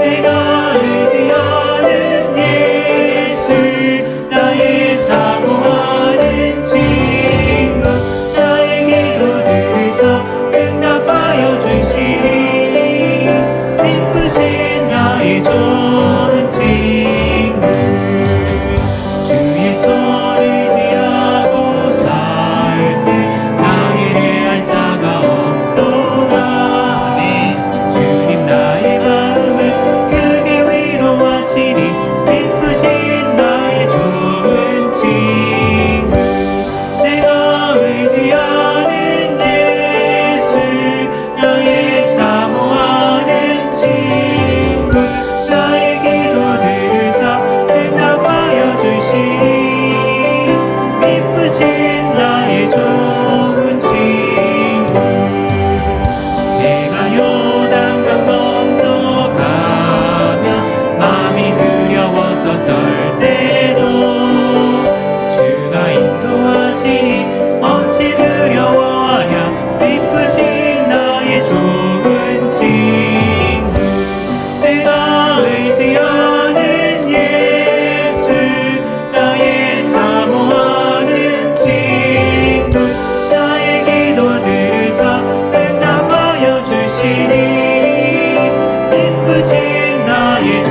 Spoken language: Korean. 내가 의지하는 예수, 나의 사모하는 친구, 나의 기도들에서 응답하여 주시니 기쁘신 나의 좋은 친구, 주의 손 의지하고 살 때 나의 대할 자가 없도다. 아멘. 주님 나의 마음을 크게 위로하시니 기쁘신 나의 좋은 친구, 내가 의지하는 예수, 나의 사모하는 친구, 나의 기도들으사 응답하여 주시니 기쁘신 나의 좋은 친구, 내가 요단강 건너가며 마음이 두려워서 떨 때도 주가 인도하시니 어찌 두려워하냐. 기쁘신 나의 좋은 친구, 내가 의지하는 예수, 나의 사모하는 친구, 나의 기도들으사 응답하여 주시니 기쁘신 나의